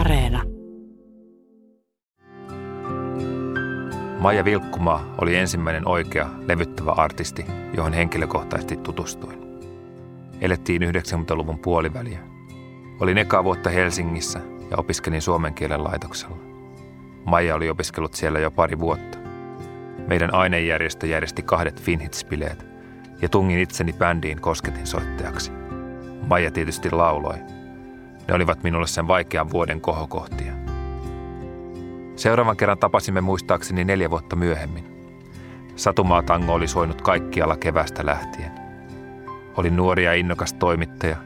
Areena. Maija Vilkkumaa oli ensimmäinen oikea levyttävä artisti, johon henkilökohtaisesti tutustuin. Elettiin 90-luvun puoliväliä. Olin ekaa vuotta Helsingissä ja opiskelin suomen kielen laitoksella. Maija oli opiskellut siellä jo pari vuotta. Meidän ainejärjestö järjesti 2 Finhits-bileet ja tungin itseni bändiin kosketinsoittajaksi. Maija tietysti lauloi. Ne olivat minulle sen vaikean vuoden kohokohtia. Seuraavan kerran tapasimme muistaakseni 4 vuotta myöhemmin. Satumaatango oli soinut kaikkialla keväästä lähtien. Olin nuori ja innokas toimittaja,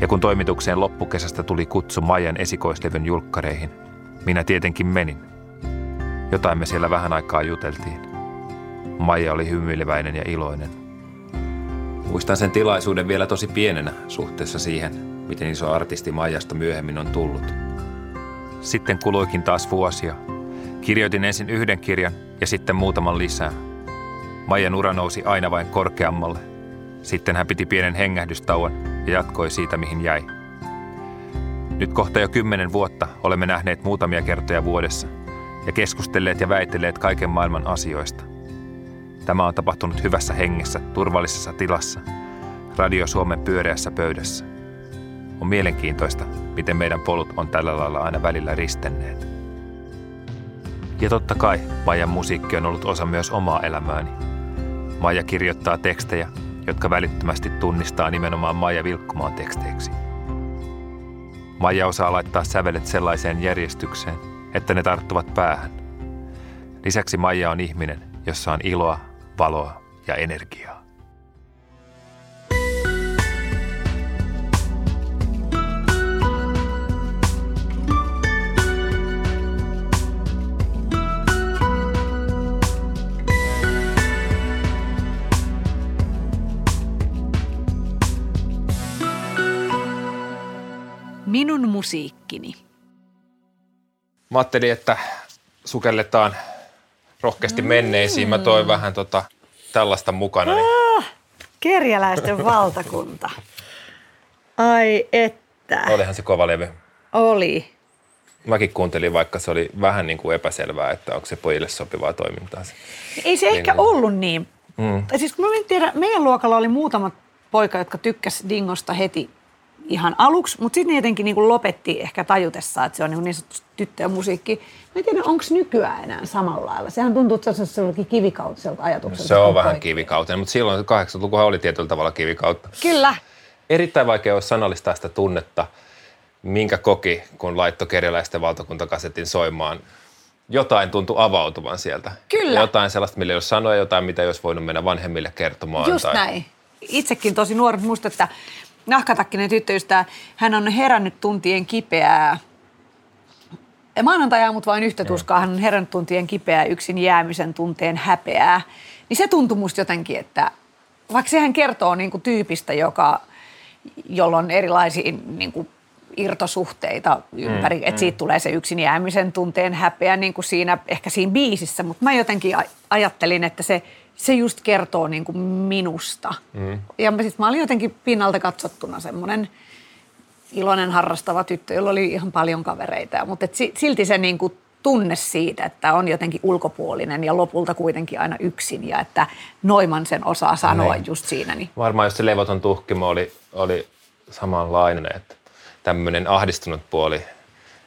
ja kun toimitukseen loppukesästä tuli kutsu Maijan esikoislevyn julkkareihin, minä tietenkin menin. Jotain me siellä vähän aikaa juteltiin. Maija oli hymyileväinen ja iloinen. Muistan sen tilaisuuden vielä tosi pienenä suhteessa siihen, miten iso artisti Maijasta myöhemmin on tullut. Sitten kuluikin taas vuosia. Kirjoitin ensin 1 kirjan ja sitten muutaman lisää. Maijan ura nousi aina vain korkeammalle. Sitten hän piti pienen hengähdystauon ja jatkoi siitä, mihin jäi. Nyt kohta jo 10 vuotta olemme nähneet muutamia kertoja vuodessa ja keskustelleet ja väitelleet kaiken maailman asioista. Tämä on tapahtunut hyvässä hengessä, turvallisessa tilassa, Radio Suomen pyöreässä pöydässä. On mielenkiintoista, miten meidän polut on tällä lailla aina välillä ristenneet. Ja totta kai Maijan musiikki on ollut osa myös omaa elämääni. Maija kirjoittaa tekstejä, jotka välittömästi tunnistaa nimenomaan Maija Vilkkumaan teksteiksi. Maija osaa laittaa sävelet sellaiseen järjestykseen, että ne tarttuvat päähän. Lisäksi Maija on ihminen, jossa on iloa, valoa ja energiaa. Minun musiikkini. Mä ajattelin, että sukelletaan rohkeasti menneisiin. Mä toin vähän tällaista mukana. Kerjäläisten valtakunta. Ai että. Olihan se kova levy. Oli. Mäkin kuuntelin, vaikka se oli vähän niin kuin epäselvää, että onko se pojille sopivaa toimintaa. Ei se ehkä ollut niin. Siis kun mä en tiedä, meidän luokalla oli muutama poika, jotka tykkäsi Dingosta heti ihan aluksi, mutta sitten ne jotenkin niin kuin lopetti ehkä tajutessaan, että se on niin sanottu tyttöjen musiikki. Mä en tiedä, onko nykyään enää samalla lailla. Sehän tuntuu sellaiselta kivikautuiselta ajatukselta. Se on vähän kivikautinen, mutta silloin 80-lukuhan oli tietyllä tavalla kivikautta. Kyllä. Erittäin vaikea olisi sanallistaa sitä tunnetta, minkä koki, kun laittoi Kerjäläisten valtakuntakasetin soimaan. Jotain tuntui avautuvan sieltä. Kyllä. Jotain sellaista, millä ei ole sanoja, jotain, mitä ei olisi voinut mennä vanhemmille kertomaan. Just tai näin. Itsekin tosi nuoret muistan, että Nahkatakkinen tyttöystä, hän on herännyt tuntien kipeää. Maanantaja, mutta vain yhtä tuskaa. Hän on herännyt tuntien kipeää, yksin jäämisen tunteen häpeää. Niin se tuntui musta jotenkin, että vaikka sehän kertoo niinku tyypistä, jolla on erilaisia niinku irtosuhteita ympäri. Että siitä tulee se yksin jäämisen tunteen häpeä niinku siinä biisissä. Mutta mä jotenkin ajattelin, että se just kertoo niin kuin minusta. Ja sitten mä olin jotenkin pinnalta katsottuna semmoinen iloinen harrastava tyttö, jolla oli ihan paljon kavereita. Mutta silti se niin kuin tunne siitä, että on jotenkin ulkopuolinen ja lopulta kuitenkin aina yksin. Ja että noiman sen osaa sanoa just siinä. Niin. Varmaan just se levoton tuhkimo oli samanlainen, että tämmöinen ahdistunut puoli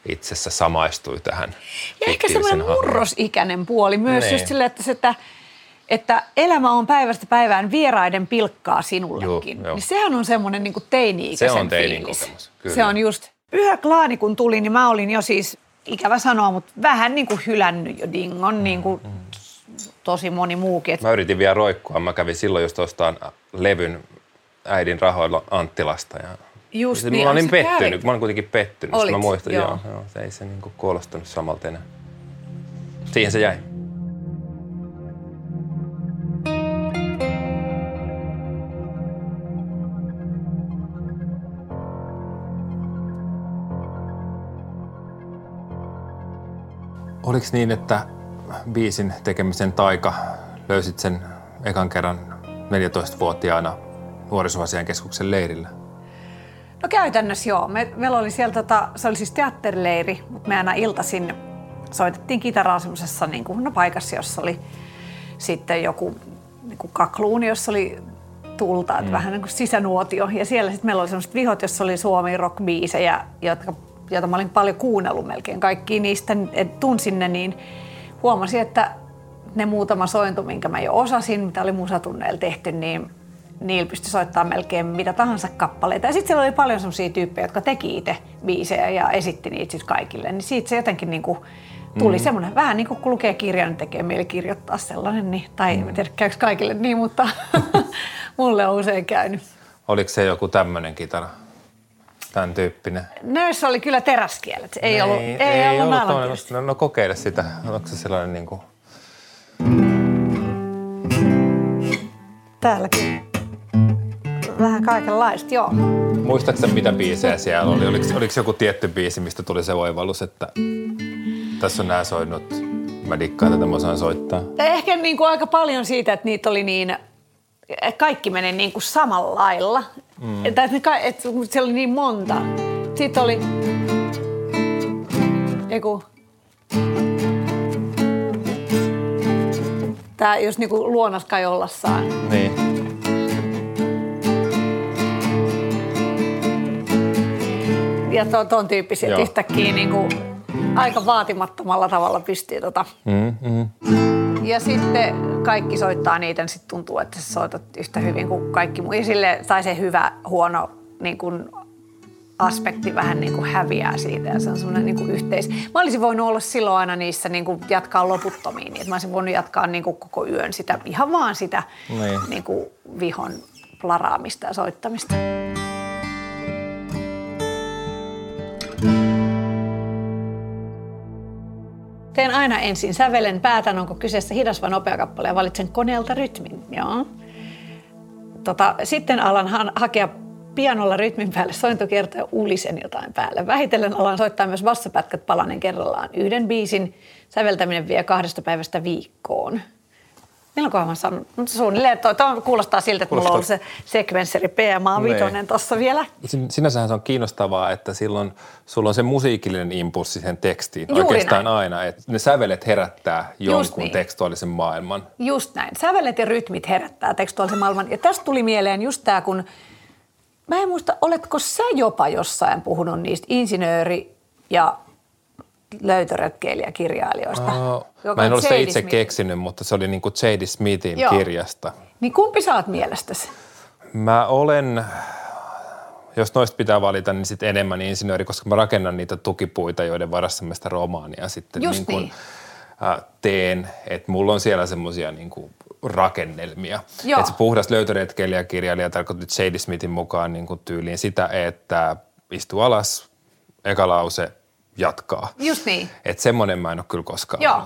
itsessä samaistui tähän. Ja ehkä semmoinen murrosikäinen puoli myös just silleen, että elämä on päivästä päivään vieraiden pilkkaa sinullekin. Niin sehän on semmoinen niin kuin teini-ikäisen fiilis. Se on teinin kokemus, kyllä. Se on just. Yhä klaani kun tuli, niin mä olin jo siis, ikävä sanoa, mutta vähän niin kuin hylännyt jo Dingon, niin kuin tosi moni muukin. Mä yritin vielä roikkua. Mä kävin silloin just ostaan levyn äidin rahoilla Anttilasta. Ja just niin. Mä olin pettynyt. Mä olin kuitenkin pettynyt. Olit, mä muistan, joo. Se ei se niin kuin kuulostanut samalta enää. Siihen se jäi. Oliko niin, että biisin tekemisen taika löysit sen ekan kerran 14-vuotiaana Nuorisohasian keskuksen leirillä? No käytännössä joo. Meillä oli siellä, se oli siis teatterileiri, mutta me aina iltaisin soitettiin kitaraa semmoisessa niin kuin, no, paikassa, jossa oli sitten joku niin kuin kakluuni, jossa oli tulta, että vähän niin kuin sisänuotio. Ja siellä sitten meillä oli semmoiset vihot, jossa oli suomi-rock-biisejä, joita mä olin paljon kuunnellut melkein. Kaikki niistä, että tunsin ne, niin huomasin, että ne muutama sointu, minkä mä jo osasin, mitä oli musatunneilla tehty, niin niillä pystyi soittamaan melkein mitä tahansa kappaleita. Ja sitten siellä oli paljon semmoisia tyyppejä, jotka teki itse biisejä ja esitti niitä sitten kaikille. Niin siitä se jotenkin niinku tuli semmoinen, vähän niin kuin kun lukee kirjan, niin tekee mieli kirjoittaa sellainen. Niin, tai en tiedä, käykö kaikille niin, mutta mulle on usein käynyt. Oliko se joku tämmöinen kitara? Tämän tyyppinen? Nöissä oli kyllä teräskielet. Ei ollut naalankielistä. No kokeile sitä. Onko se sellainen niin kuin... Täälläkin. Vähän kaikenlaista, joo. Muistatko mitä biisejä siellä oli? Oliko joku tietty biisi, mistä tuli se oivallus, että tässä on nämä soinut, mä dikkaan tätä, mä osaan soittaa? Ehkä niin kuin aika paljon siitä, että niitä oli niin, kaikki meni niin kuin samalla lailla. Että siellä oli niin monta. Sitten oli... Tää, jos niinku luonnos kai ollassaan. Niin. Ja ton tyyppisiä, että yhtäkkiä niinku aika vaatimattomalla tavalla pystyy tota. Ja sitten kaikki soittaa niitä, niin sit tuntuu, että sä soitat yhtä hyvin kuin kaikki muu. Ja sille, tai se hyvä, huono niin kun aspekti vähän niin kuin häviää siitä ja se on semmoinen niin kuin yhteis. Mä olisin voinut olla silloin aina niissä niin kuin jatkaa loputtomiin, että mä olisin voinut jatkaa niin kuin koko yön sitä, ihan vaan sitä niin kuin vihon plaraamista ja soittamista. Teen aina ensin sävelen, päätän onko kyseessä hidas vai nopea kappale ja valitsen koneelta rytmin. Joo. Sitten alan hakea pianolla rytmin päälle sointukiertoa ja ulisen jotain päälle. Vähitellen alan soittaa myös bassopätkät palanen kerrallaan. Yhden biisin säveltäminen vie 2 päivästä viikkoon. Milloinkohan mä sanon? Suunnilleen, toi kuulostaa siltä, että mulla on ollut se sekvensseri PMA 5 tuossa vielä. Sinänsähän se on kiinnostavaa, että silloin sulla on se musiikillinen impulssi sen tekstiin. Juuri oikeastaan näin. Aina, että ne sävelet herättää jonkun tekstuaalisen maailman. Just näin. Sävelet ja rytmit herättää tekstuaalisen maailman. Ja tästä tuli mieleen just tää, kun... Mä en muista, oletko sä jopa jossain puhunut niistä insinööri- ja löytöretkeilijäkirjailijoista? Mä en ole sitä itse keksinyt, mutta se oli niin kuin J.D. Smithin kirjasta. Niin kumpi sä oot mielestäsi? Mä olen, jos noista pitää valita, niin sit enemmän insinööri, koska mä rakennan niitä tukipuita, joiden varassa mä sitä romaania sitten niin kuin teen. Että mulla on siellä semmoisia niin kuin rakennelmia. Että se puhdas löytöretkeilijäkirjailija tarkoitti J.D. Smithin mukaan niin kuin tyyliin sitä, että istu alas, eka lause, jatkaa. Just niin. Että semmoinen mä en ole kyllä koskaan. Joo.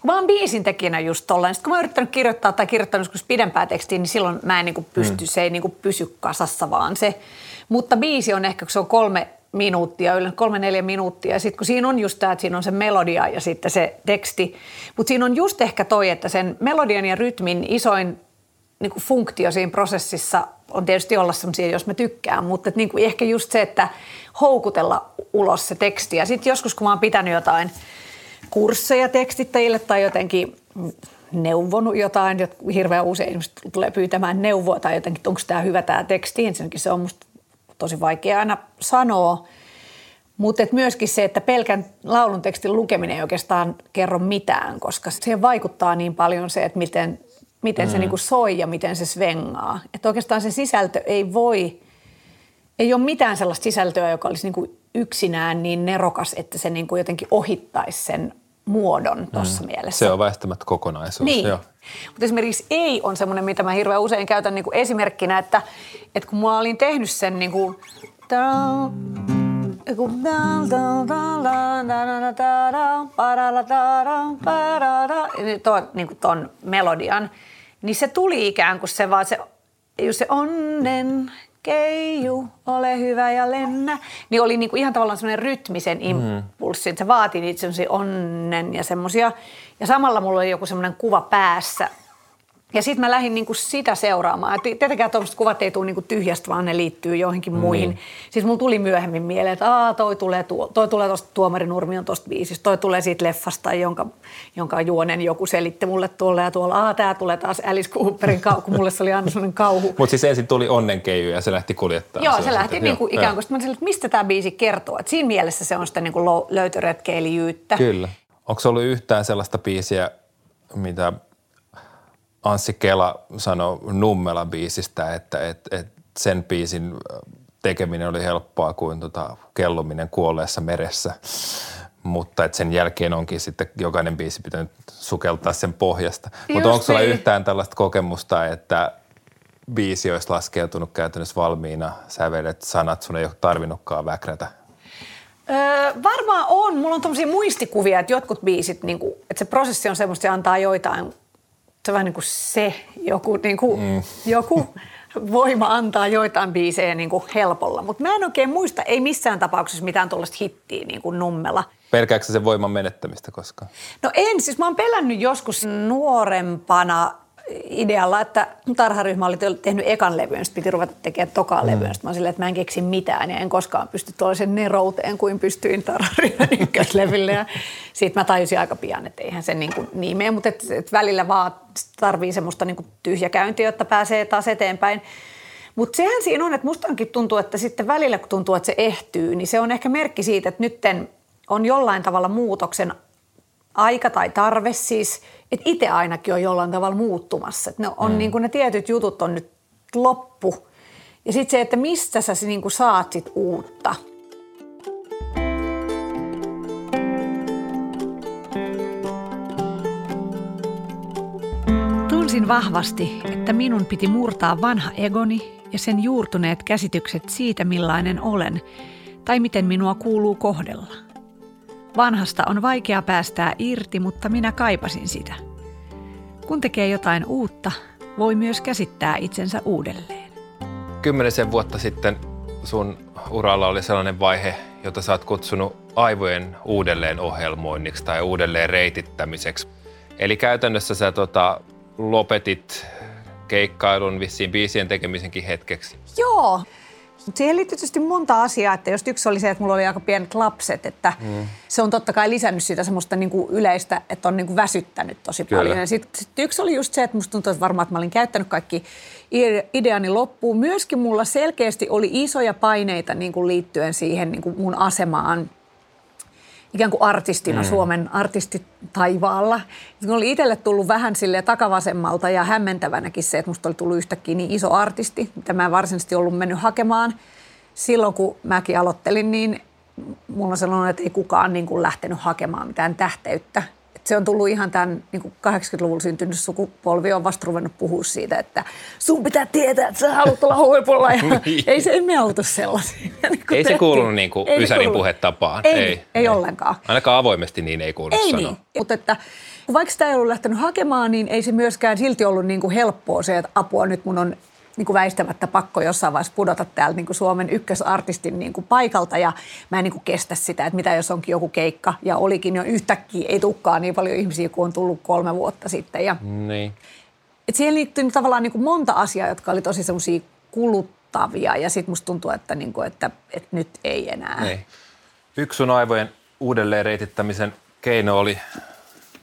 Kun mä oon biisintekijänä just tollain, sit kun mä oon yrittänyt kirjoittaa tai kirjoittanut joskus pidempää tekstiä, niin silloin mä en niin kuin pysty, se ei niin kuin pysy kasassa vaan se. Mutta biisi on ehkä, kun se on 3 minuuttia, yleensä 3-4 minuuttia. Sitten kun siinä on just tämä, että siinä on se melodia ja sitten se teksti. Mutta siinä on just ehkä toi, että sen melodian ja rytmin isoin niin kuin funktio siinä prosessissa on tietysti olla semmoisia, jos mä tykkään. Mutta niin kuin ehkä just se, että houkutella ulos se teksti. Ja sitten joskus, kun mä oon pitänyt jotain kursseja tekstittäjille tai jotenkin neuvonut jotain, hirveän usein ihmiset tulee pyytämään neuvoa tai jotenkin, onko tämä hyvä tämä teksti. Ensinnäkin se on musta tosi vaikea aina sanoa, mutta myöskin se, että pelkän laulun tekstin lukeminen ei oikeastaan kerro mitään, koska siihen vaikuttaa niin paljon se, että miten se niinku soi ja miten se svengaa. Että oikeastaan se sisältö ei ole mitään sellaista sisältöä, joka olisi niinku yksinään niin nerokas, että se niinku jotenkin ohittaisi sen muodon tuossa mielessä. Se on väistämättä kokonaisuus. Niin. Joo. Mutta esimerkiksi ei on semmoinen, mitä mä hirveän usein käytän niinku esimerkkinä, että kun mä olin tehnyt sen niinku niinku ton melodian, niin se tuli ikään kuin se vaan se onnen keiju, ole hyvä ja lennä, niin oli niinku ihan tavallaan semmoinen rytmisen impulssi, että se vaati niitä semmoisia onnen ja semmoisia. Ja samalla mulla oli joku semmoinen kuva päässä, Ja sitten mä lähdin niinku sitä seuraamaan. Tietenkään tuommoiset kuvat ei tule niinku tyhjästä, vaan ne liittyy joihinkin muihin. Siis mulla tuli myöhemmin mieleen, että toi tulee tuosta Tuomarinurmion tuosta biisistä, toi tulee siitä leffasta, jonka juonen joku selitti mulle tuolla ja tuolla. Tää tulee taas Alice Cooperin kauhu, kun mulle se oli aina sellainen kauhu. Mutta siis ensin tuli onnenkeiju ja se lähti kuljettaa. Joo, se lähti niinku ikään kuin, mä sanoin, että mistä tämä biisi kertoo. Et siinä mielessä se on sitä niinku löytöretkeilijyyttä. Kyllä. Onko se ollut yhtään sellaista biisiä, mitä Anssi Kela sanoi Nummela-biisistä, että sen biisin tekeminen oli helppoa kuin kelluminen kuolleessa meressä, mutta että sen jälkeen onkin sitten jokainen biisi pitänyt sukeltaa sen pohjasta. Mutta onko sulla yhtään tällaista kokemusta, että biisi olisi laskeutunut käytännössä valmiina, sävelet, sanat, sun ei ole tarvinnutkaan väkrätä? Varmaan on. Mulla on tommosia muistikuvia, että jotkut biisit, niinku, että se prosessi on semmoista, se antaa joitain. Se vähän niin kuin se, joku voima antaa joitain biisejä niin kuin helpolla. Mutta mä en oikein muista, ei missään tapauksessa mitään tuollaista hittiä niin kuin Nummela. Pelkääkö sen voiman menettämistä koskaan? No en, siis mä oon pelännyt joskus nuorempana idealla, että Tarharyhmä oli tehnyt ekan levyyn, sitten piti ruveta tekemään tokaan levyyn. Sitten mä oon silleen, että mä en keksi mitään ja en koskaan pysty tuollaisen nerouteen kuin pystyin Tarharyhmän ykkösleville. Ja siitä mä tajusin aika pian, että eihän se niin mene, mutta et välillä vaan tarvii semmoista niin kuin tyhjäkäyntiä, jotta pääsee taas eteenpäin. Mutta sehän siinä on, että mustankin tuntuu, että sitten välillä kun tuntuu, että se ehtyy, niin se on ehkä merkki siitä, että nytten on jollain tavalla muutoksen aika tai tarve siis, että itse ainakin on jollain tavalla muuttumassa. Että ne on niin kuin ne tietyt jutut on nyt loppu. Ja sitten se, että mistä sä niin kuin saat sit uutta. Tunsin vahvasti, että minun piti murtaa vanha egoni ja sen juurtuneet käsitykset siitä, millainen olen tai miten minua kuuluu kohdella. Vanhasta on vaikea päästää irti, mutta minä kaipasin sitä. Kun tekee jotain uutta, voi myös käsittää itsensä uudelleen. 10 vuotta sitten sun uralla oli sellainen vaihe, jota sä oot kutsunut aivojen uudelleenohjelmoinniksi tai uudelleen reitittämiseksi. Eli käytännössä sä lopetit keikkailun vissiin biisien tekemisenkin hetkeksi. Joo. Siihen liittyy tietysti monta asiaa, että just yksi oli se, että mulla oli aika pienet lapset, että se on totta kai lisännyt sitä semmoista niinku yleistä, että on niinku väsyttänyt tosi paljon. Ja sitten yksi oli just se, että musta tuntuu, että varmaan, että mä olin käyttänyt kaikki ideani loppuun. Myöskin mulla selkeästi oli isoja paineita niinku liittyen siihen niinku mun asemaan ikään kuin artistina Suomen artistitaivaalla. Se oli itselle tullut vähän silleen takavasemmalta ja hämmentävänäkin se, että musta oli tullut yhtäkkiä niin iso artisti, mitä mä en varsinaisesti ollut mennyt hakemaan. Silloin kun mäkin aloittelin, niin mulla on sellainen, että ei kukaan niin kuin lähtenyt hakemaan mitään tähteyttä. Et se on tullut ihan tämän niin kuin 80-luvulla syntynyt sukupolvi on vasta ruvennut puhua siitä, että sun pitää tietää, että sä haluat olla huipulla. Ei se emme oltu sellaisia. Ei se kuulunut niin kuin Ysärin puhetapaan. Ei ollenkaan. Ainakaan avoimesti niin ei kuulunut sanoa. Niin. Mutta että vaikka sitä ei ollut lähtenyt hakemaan, niin ei se myöskään silti ollut niin kuin helppoa se, että apua nyt mun on niin kuin väistämättä pakko jossain vaiheessa pudota täältä niin kuin Suomen ykkösartistin niin kuin paikalta ja mä en niin kuin kestä sitä, että mitä jos onkin joku keikka ja olikin jo yhtäkkiä, ei tulekaan niin paljon ihmisiä kuin on tullut 3 vuotta sitten. Ja niin. Et siihen liittyy tavallaan niin kuin monta asiaa, jotka oli tosi semmoisia kuluttavia ja sit musta tuntuu, että, niin kuin, että nyt ei enää. Niin. Yksi sun aivojen uudelleenreitittämisen keino oli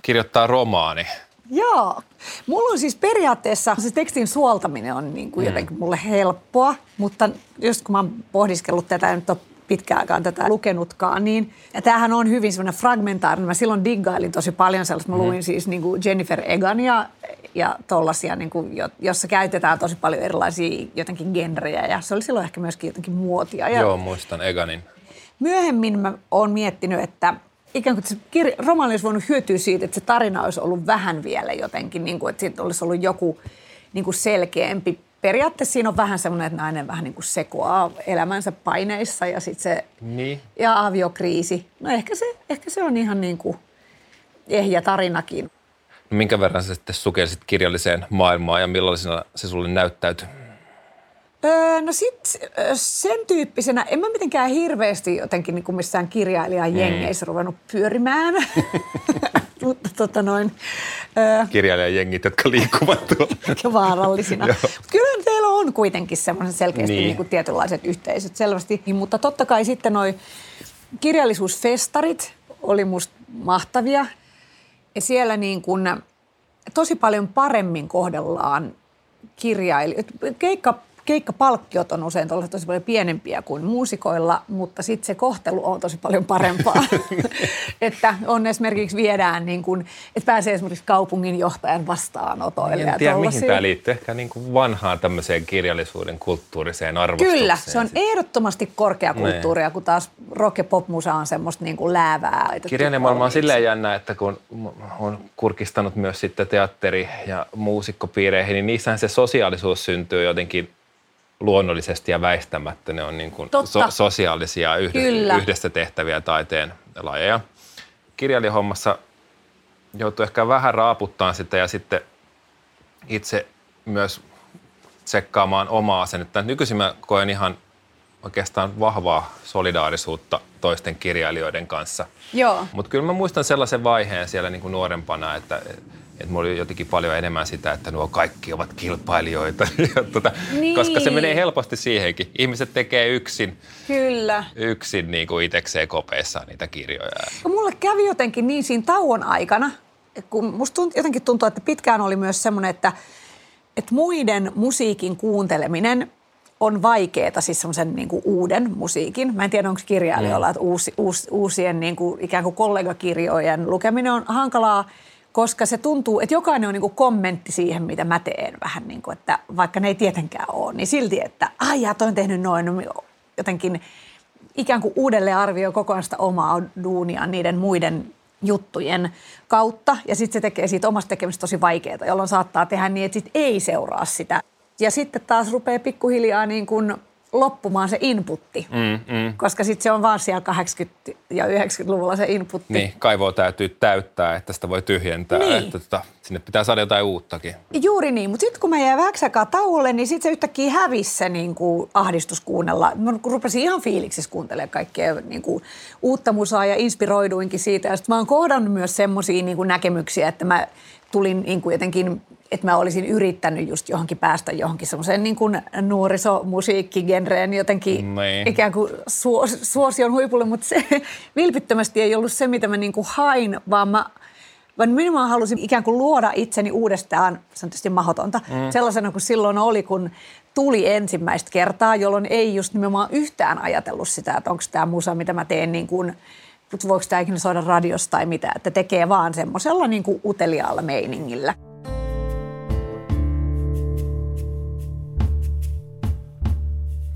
kirjoittaa romaani. Joo. Mulla on siis periaatteessa se tekstin suoltaminen on niin kuin jotenkin mulle helppoa, mutta just kun mä oon pohdiskellut tätä, en nyt ole pitkään aikaan tätä lukenutkaan, niin tämähän on hyvin semmoinen fragmentaarinen. Mä silloin diggailin tosi paljon sellaista. Mä luin siis niin kuin Jennifer Egan ja tollaisia, niin kuin, jossa käytetään tosi paljon erilaisia jotenkin genrejä ja se oli silloin ehkä myöskin jotenkin muotia. Ja joo, muistan Eganin. Myöhemmin mä oon miettinyt, että ikään kuin se romaani olisi voinut hyötyä siitä, että se tarina olisi ollut vähän vielä jotenkin, niin kuin, että siitä olisi ollut joku niin kuin selkeämpi. Periaatteessa siinä on vähän semmoinen, että nainen vähän niin kuin sekoaa elämänsä paineissa ja sitten se ja aviokriisi. No ehkä se on ihan niin kuin ehjä tarinakin. No minkä verran sä sitten sukelsit kirjalliseen maailmaan ja millaisena se sulle näyttäytyi? No sitten sen tyyppisenä, en mä mitenkään hirveästi jotenkin niin kuin missään kirjailijan jengeissä ruvennut pyörimään. mutta kirjailijajengit, jotka liikkuvat tuolla. Vaarallisina. Kyllä teillä on kuitenkin semmoiset selkeästi niin. Niin tietynlaiset yhteisöt selvästi, mutta totta kai sitten noi kirjallisuusfestarit oli musta mahtavia. Ja siellä niin kuin tosi paljon paremmin kohdellaan kirjailijoita. Keikkapalkkiot on usein tosi paljon pienempiä kuin muusikoilla, mutta sitten se kohtelu on tosi paljon parempaa. Että on esimerkiksi viedään, niin kun, että pääsee esimerkiksi kaupunginjohtajan vastaanotoille. En tiedä, mihin tämä liittyy. Ehkä niin kuin vanhaan tämmöiseen kirjallisuuden kulttuuriseen arvostukseen. Kyllä, se on ehdottomasti korkeakulttuuria, kun taas rock- ja pop-musa on semmoista niin kuin läävää. Kirjainen maailma on silleen jännä, että kun on kurkistanut myös sitten teatteri- ja muusikkopiireihin, niin niissähän se sosiaalisuus syntyy jotenkin luonnollisesti ja väistämättä. Ne on niin kuin sosiaalisia yhdessä tehtäviä taiteen lajeja. Kirjailijahommassa joutuu ehkä vähän raaputtaan sitä ja sitten itse myös tsekkaamaan omaa asennetta. Nykyisin mä koen ihan oikeastaan vahvaa solidaarisuutta toisten kirjailijoiden kanssa. Joo. Mutta kyllä mä muistan sellaisen vaiheen siellä niin kuin nuorempana, että mulla oli jotenkin paljon enemmän sitä, että nuo kaikki ovat kilpailijoita, niin. Koska se menee helposti siihenkin. Ihmiset tekee yksin niin kuin itsekseen kopeissaan niitä kirjoja. Ja mulle kävi jotenkin niin siinä tauon aikana, kun musta jotenkin tuntuu, että pitkään oli myös semmoinen, että muiden musiikin kuunteleminen on vaikeeta, siis semmoisen niin kuin uuden musiikin. Mä en tiedä, onko kirjailijoilla, että uusien niin kuin ikään kuin kollegakirjojen lukeminen on hankalaa, koska se tuntuu, että jokainen on niin kuin kommentti siihen, mitä mä teen vähän, niin kuin, että vaikka ne ei tietenkään ole, niin silti, että aijaa, toi on tehnyt noin, jotenkin ikään kuin uudelleen arvioi koko ajan sitä omaa duunia niiden muiden juttujen kautta. Ja sitten se tekee siitä omasta tekemistä tosi vaikeaa, jolloin saattaa tehdä niin, että sit ei seuraa sitä. Ja sitten taas rupeaa pikkuhiljaa niin kuin loppumaan se inputti, koska sitten se on vaan siellä 80- ja 90-luvulla se inputti. Niin, kaivoa täytyy täyttää, että sitä voi tyhjentää, niin. Että sinne pitää saada jotain uuttakin. Juuri niin, mutta sitten kun mä jäin vähäksi aikaa tauolle, niin sitten se yhtäkkiä hävisi se niin kuin ahdistus kuunnella. Mä rupesin ihan fiiliksissä kuuntelemaan kaikkea niin kuin uutta musaa ja inspiroiduinkin siitä. Ja sitten mä oon kohdannut myös semmoisia niin kuin näkemyksiä, että mä tulin niin kuin jotenkin, että mä olisin yrittänyt just päästä johonkin semmoiseen niin kuin nuorisomusiikkigenreen jotenkin ikään kuin suosion huipulle, mutta se vilpittömästi ei ollut se, mitä mä niin kuin hain, vaan minä halusin ikään kuin luoda itseni uudestaan, se on tietysti mahdotonta, sellaisena kuin silloin oli, kun tuli ensimmäistä kertaa, jolloin ei just nimenomaan yhtään ajatellut sitä, että onko tämä musa, mitä mä teen niin kuin, voiko tämä ikinä soida radiossa tai mitä, että tekee vaan semmoisella niin kuin uteliaalla meiningillä.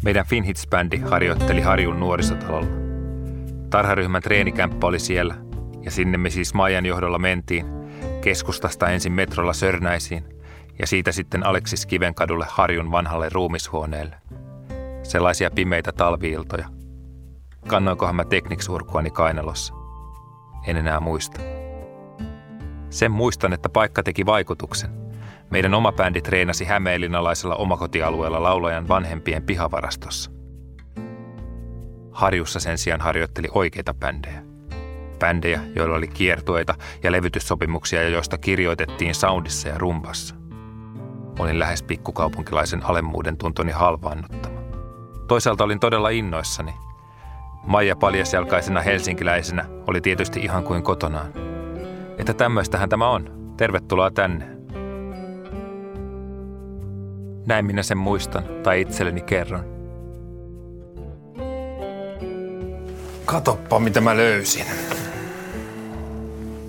Meidän Finhits-bändi harjoitteli Harjun nuorisotalolla. Tarharyhmän treenikämppä oli siellä, ja sinne me siis Maijan johdolla mentiin, keskustasta ensin metrolla Sörnäisiin, ja siitä sitten Aleksis Kiven kadulle Harjun vanhalle ruumishuoneelle. Sellaisia pimeitä talvi-iltoja. Kannoinkohan mä tekniksurkuani kainalossa? En enää muista. Sen muistan, että paikka teki vaikutuksen. Meidän oma bändi treenasi hämeenlinnalaisella omakotialueella laulajan vanhempien pihavarastossa. Harjussa sen sijaan harjoitteli oikeita bändejä. Bändejä, joilla oli kiertueita ja levytyssopimuksia, joista kirjoitettiin soundissa ja rumpassa. Olin lähes pikkukaupunkilaisen alemmuuden tuntoni halvaannuttama. Toisaalta olin todella innoissani. Maija paljasjalkaisena helsinkiläisenä oli tietysti ihan kuin kotonaan. Että tämmöistähän tämä on. Tervetuloa tänne. Näin minä sen muistan tai itselleni kerron. Katoppa, mitä mä löysin.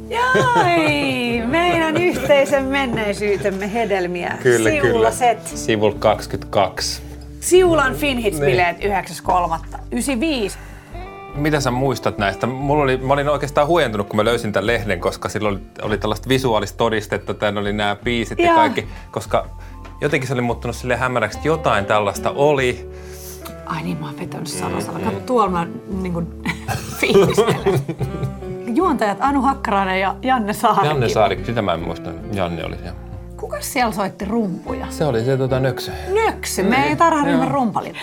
Jai, meidän yhteisen menneisyytemme hedelmiä. Kyllä, Siulaset. Kyllä. Sivulla 22. Siulan Finhits-bileet 9.3.95. Mitä sä muistat näistä? Mä olin oikeastaan huojentunut, kun mä löysin tämän lehden, koska silloin oli tällaista visuaalista todistetta. Täällä oli nämä biisit ja kaikki, koska jotenkin se oli muuttunut silleen hämäräksi, että jotain tällaista oli. Ai niin, mä oon vetänyt salasalla. Katso, tuolla mä niinku fiilistelen. Juontajat Anu Hakkarainen ja Janne Saarikko. Sitä mä en muista. Janne oli siellä. Kuka siellä soitti rumpuja. Se oli se Nöksy. Nöksy, me ei Tarharyhmän rumpalin.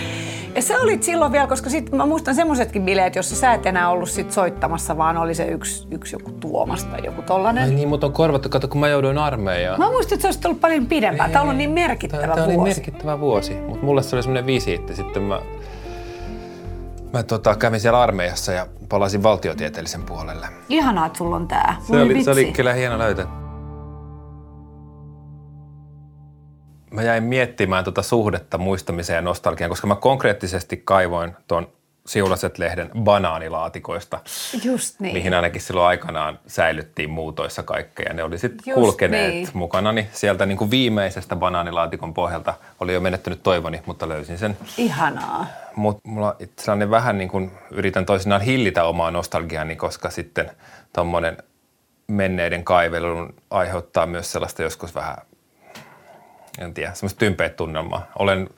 Ja sä olit silloin vielä, koska sit mä muistan semmoisetkin bileet, jossa sä et enää ollut sit soittamassa, vaan oli se yksi joku Tuomas tai joku tollanen. Ai niin, mut on korvattu, kato kun mä jouduin armeijaan. Mä muistin, että se olisi ollut paljon pidempään. Tää on ollut niin merkittävä vuosi. Tää oli merkittävä vuosi, mut mulle se oli semmonen visiitti sitten Mä kävin siellä armeijassa ja palasin valtiotieteellisen puolelle. Ihanaa, että sulla on tää. Se oli kyllä hieno löytö. Mä jäin miettimään suhdetta muistamiseen ja nostalgiaan, koska mä konkreettisesti kaivoin ton Siulaset-lehden banaanilaatikoista. Just niin. Mihin ainakin silloin aikanaan säilyttiin muutoissa kaikkea. Ne oli sitten kulkeneet mukanani. Sieltä niin kuin viimeisestä banaanilaatikon pohjalta oli jo menettänyt toivoni, mutta löysin sen. Ihanaa. Mutta mulla itselläni vähän niin kuin yritän toisinaan hillitä omaa nostalgiaani, koska sitten tommonen menneiden kaivelun aiheuttaa myös sellaista joskus vähän, en tiedä, semmoista tympeä tunnelmaa. Olen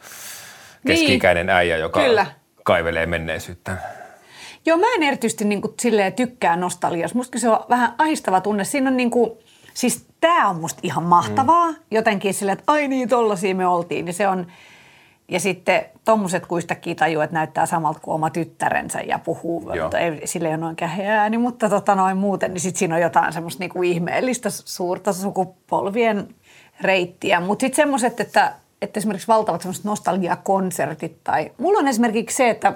keski-ikäinen äijä, joka kaivelee menneisyyttään. Joo, mä en erityisesti niin kuin silleen tykkää nostalgiasta. Musta se on vähän ahistava tunne. Siinä on niin kuin, siis tää on musta ihan mahtavaa. Jotenkin silleen, että ai niin, tollasia me oltiin. Niin se on, ja sitten tommoset kuistakin tajuu, että näyttää samalta kuin oma tyttärensä ja puhuu. Ei, sille ei ole oikein ääni, mutta noin muuten. Niin sit siinä on jotain semmoista niin kuin ihmeellistä suurta sukupolvien reittiä. Mutta sit semmoset, että esimerkiksi valtavat semmoiset nostalgiakonsertit tai... Mulla on esimerkiksi se, että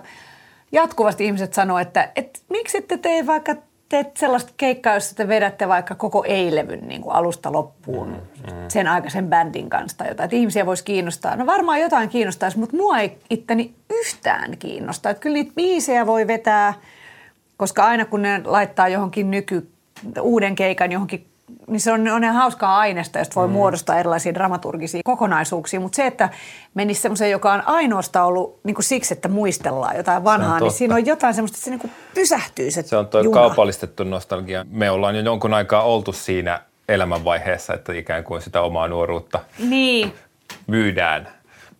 jatkuvasti ihmiset sanoo, että miksi ette teet sellaista keikkaa, jossa te vedätte vaikka koko E-levyn niin kuin alusta loppuun sen aikaisen bändin kanssa tai jotain. Että ihmisiä voisi kiinnostaa. No varmaan jotain kiinnostaisi, mutta mua ei itteni yhtään kiinnostaa. Että kyllä niitä biisejä voi vetää, koska aina kun ne laittaa johonkin uuden keikan johonkin, niin se on ihan hauskaa aineesta, josta voi muodostaa erilaisia dramaturgisia kokonaisuuksia. Mutta se, että menisi semmoiseen, joka on ainoastaan ollut niin kuin siksi, että muistellaan jotain vanhaa, niin siinä on jotain semmoista, että se niin kuin pysähtyy se juna. Se on tuo kaupallistettu nostalgia. Me ollaan jo jonkun aikaa oltu siinä elämänvaiheessa, että ikään kuin sitä omaa nuoruutta myydään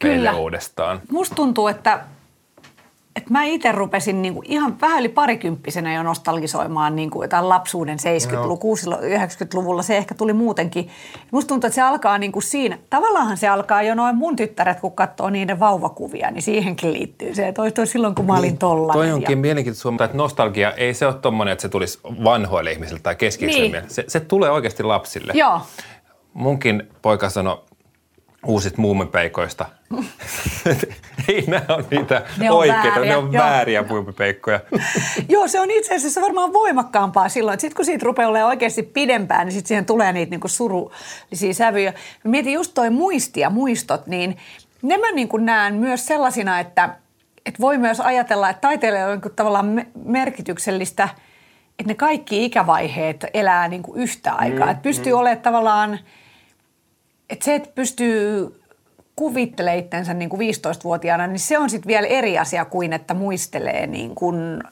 meille uudestaan. Musta tuntuu, että mä itse rupesin niinku ihan vähän yli parikymppisenä jo nostalgisoimaan niinku jotain lapsuuden 70-luvun, 90-luvulla. Se ehkä tuli muutenkin. Musta tuntuu, että se alkaa niinku siinä. Tavallaanhan se alkaa jo noin mun tyttäret, kun katsoo niiden vauvakuvia, niin siihenkin liittyy se. Toi silloin, kun mä olin tollainen. Toi onkin mielenkiintoista huomata, että nostalgia ei se ole tommoinen, että se tulisi vanhoille ihmisille tai keski-ikäisille. Se tulee oikeasti lapsille. Joo. Munkin poika sanoi uusista muumipeikoista. Ei nämä ole niitä oikeita, ne on vääriä muumipeikkoja. Joo, se on itse asiassa varmaan voimakkaampaa silloin. Sitten kun siitä rupeaa olemaan oikeasti pidempään, niin sitten siihen tulee niitä niinku surullisia sävyjä. Mietin just toi muisti ja muistot, niin ne mä niinku näen myös sellaisina, että voi myös ajatella, että taiteilijalle on tavallaan merkityksellistä, että ne kaikki ikävaiheet elää niinku yhtä aikaa. Että pystyy olemaan tavallaan... Että se, että pystyy kuvittelemaan itsensä niin kuin 15-vuotiaana, niin se on sitten vielä eri asia kuin, että muistelee niin kuin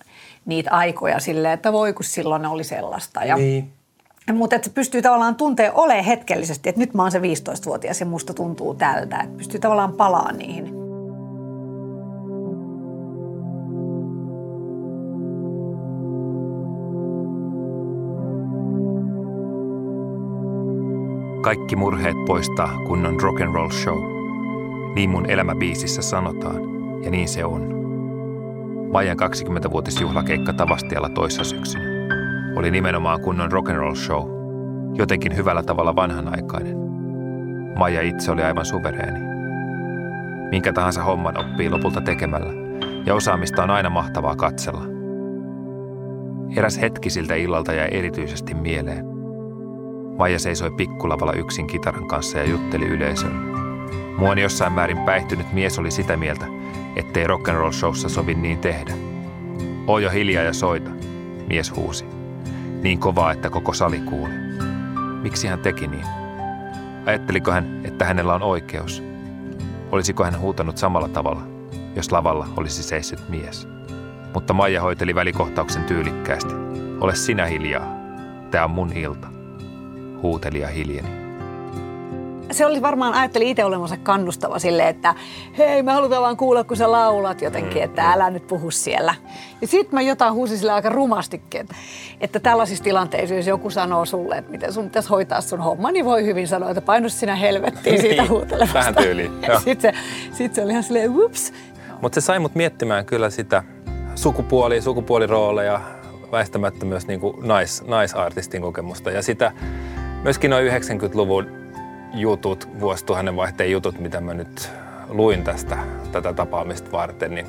niitä aikoja silleen, että voi kun silloin oli sellaista. Mutta että se pystyy tavallaan tuntemaan olemaan hetkellisesti, että nyt mä oon se 15-vuotias ja musta tuntuu tältä. Että pystyy tavallaan palaamaan niihin. Kaikki murheet poistaa kunnon rock'n'roll show. Niin mun elämäbiisissä sanotaan, ja niin se on. Maijan 20-vuotisjuhlakeikka Tavastialla toissa syksynä oli nimenomaan kunnon rock'n'roll show. Jotenkin hyvällä tavalla vanhanaikainen. Maija itse oli aivan suvereeni. Minkä tahansa homman oppii lopulta tekemällä, ja osaamista on aina mahtavaa katsella. Eräs hetki siltä illalta jäi erityisesti mieleen. Maija seisoi pikkulavalla yksin kitaran kanssa ja jutteli yleisölle. Muun jossain määrin päihtynyt mies oli sitä mieltä, ettei rock'n'roll showssa sovi niin tehdä. "Oo jo hiljaa ja soita", mies huusi. Niin kovaa, että koko sali kuuli. Miksi hän teki niin? Ajatteliko hän, että hänellä on oikeus? Olisiko hän huutanut samalla tavalla, jos lavalla olisi seissyt mies? Mutta Maija hoiteli välikohtauksen tyylikkäästi. "Ole sinä hiljaa. Tää on mun ilta", huuteli ja hiljeni. se oli varmaan, ajatteli itse olemansa kannustava silleen, että hei, mä halutaan vaan kuulla, kun sä laulat jotenkin, että älä nyt puhu siellä. Ja sit mä jotain huusin sillä aika rumastikin, että tällaisissa tilanteissa, jos joku sanoo sulle, että miten sun pitäisi hoitaa sun homma, niin voi hyvin sanoa, että painu sinä helvettiin siitä huutelemasta. Vähän tyyliin. Sit se oli ihan silleen, whoops. Mutta se sai mut miettimään kyllä sitä sukupuolirooleja, väistämättä myös niin kuin naisartistin kokemusta ja sitä myöskin noin 90-luvun jutut, vuosituhannen vaihteen jutut, mitä mä nyt luin tätä tapaamista varten, niin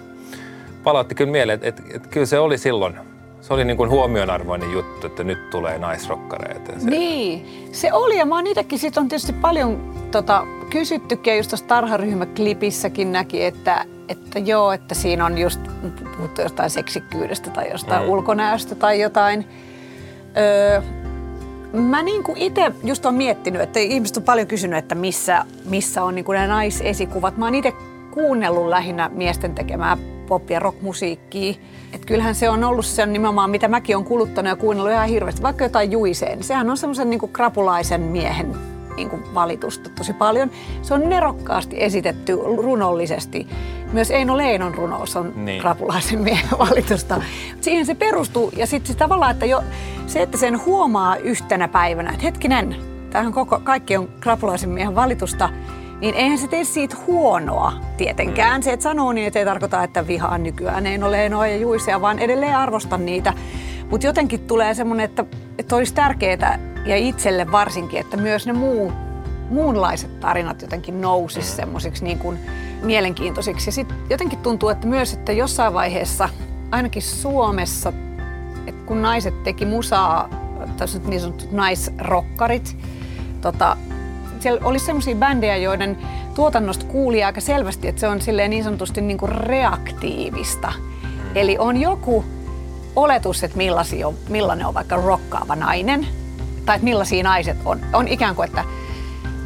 palautti kyllä mieleen, että kyllä se oli silloin, se oli niin kuin huomionarvoinen juttu, että nyt tulee naisrokkareita. Niin, se oli ja mä oon itsekin, siitä on tietysti paljon kysyttykin ja just tuossa Tarharyhmä-klipissäkin näki, että joo, että siinä on just puhuttu jostain seksikkyydestä tai jostain ulkonäöstä tai jotain. Mä niin kuin itse just oon miettinyt, että ihmiset on paljon kysynyt, että missä on niin kuin ne naisesikuvat. Mä oon itse kuunnellut lähinnä miesten tekemää pop- ja rockmusiikkia. Että kyllähän se on ollut se nimenomaan, mitä mäkin oon kuluttanut ja kuunnellut ihan hirveästi. Vaikka jotain Juiseen, sehän on semmoisen niin kuin krapulaisen miehen niin kuin valitusta tosi paljon. Se on nerokkaasti esitetty runollisesti. Myös Eino Leinon runous on krapulaisen miehen valitusta. Siihen se perustuu ja sitten tavallaan, että jo se, että sen huomaa yhtenä päivänä, että hetkinen, tämähän kaikki on krapulaisen miehen valitusta, niin eihän se tee siitä huonoa tietenkään. Se, että sanoo niin, että ei tarkoita, että vihaa nykyään Eino Leinoa ja Juisea, vaan edelleen arvosta niitä. Mutta jotenkin tulee semmoinen, että olisi tärkeää ja itselle varsinkin, että myös ne muunlaiset tarinat jotenkin nousisivat semmoisiksi niin kuin mielenkiintoisiksi. Ja sitten jotenkin tuntuu, että myös että jossain vaiheessa, ainakin Suomessa, että kun naiset teki musaa, tässä nyt niin sanotut naisrokkarit, siellä oli semmoisia bändejä, joiden tuotannosta kuuli aika selvästi, että se on silleen niin sanotusti niin kuin reaktiivista. Eli on joku oletus, että millainen on vaikka rokkaava nainen, tai että millaisia naiset on. On ikään kuin, että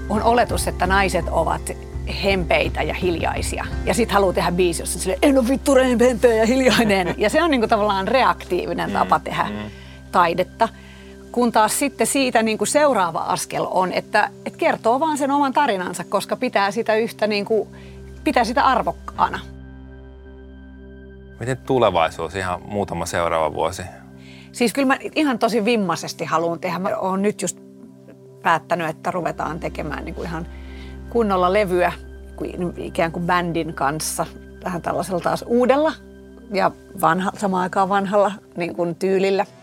on oletus, että naiset ovat hempeitä ja hiljaisia. Ja sit haluaa tehdä biisi, jossa silleen, en ole vittu hempeä ja hiljainen. Ja se on niinku tavallaan reaktiivinen tapa tehdä taidetta. Kun taas sitten siitä niinku seuraava askel on, että kertoo vaan sen oman tarinansa, koska pitää sitä pitää sitä arvokkaana. Miten tulevaisuus, ihan muutama seuraava vuosi? Siis kyllä mä ihan tosi vimmaisesti haluan tehdä. Mä oon nyt just päättänyt, että ruvetaan tekemään niinku ihan kunnolla levyä ikään kuin bändin kanssa. Vähän tällaisella taas uudella ja samaan aikaan vanhalla niin kuin tyylillä.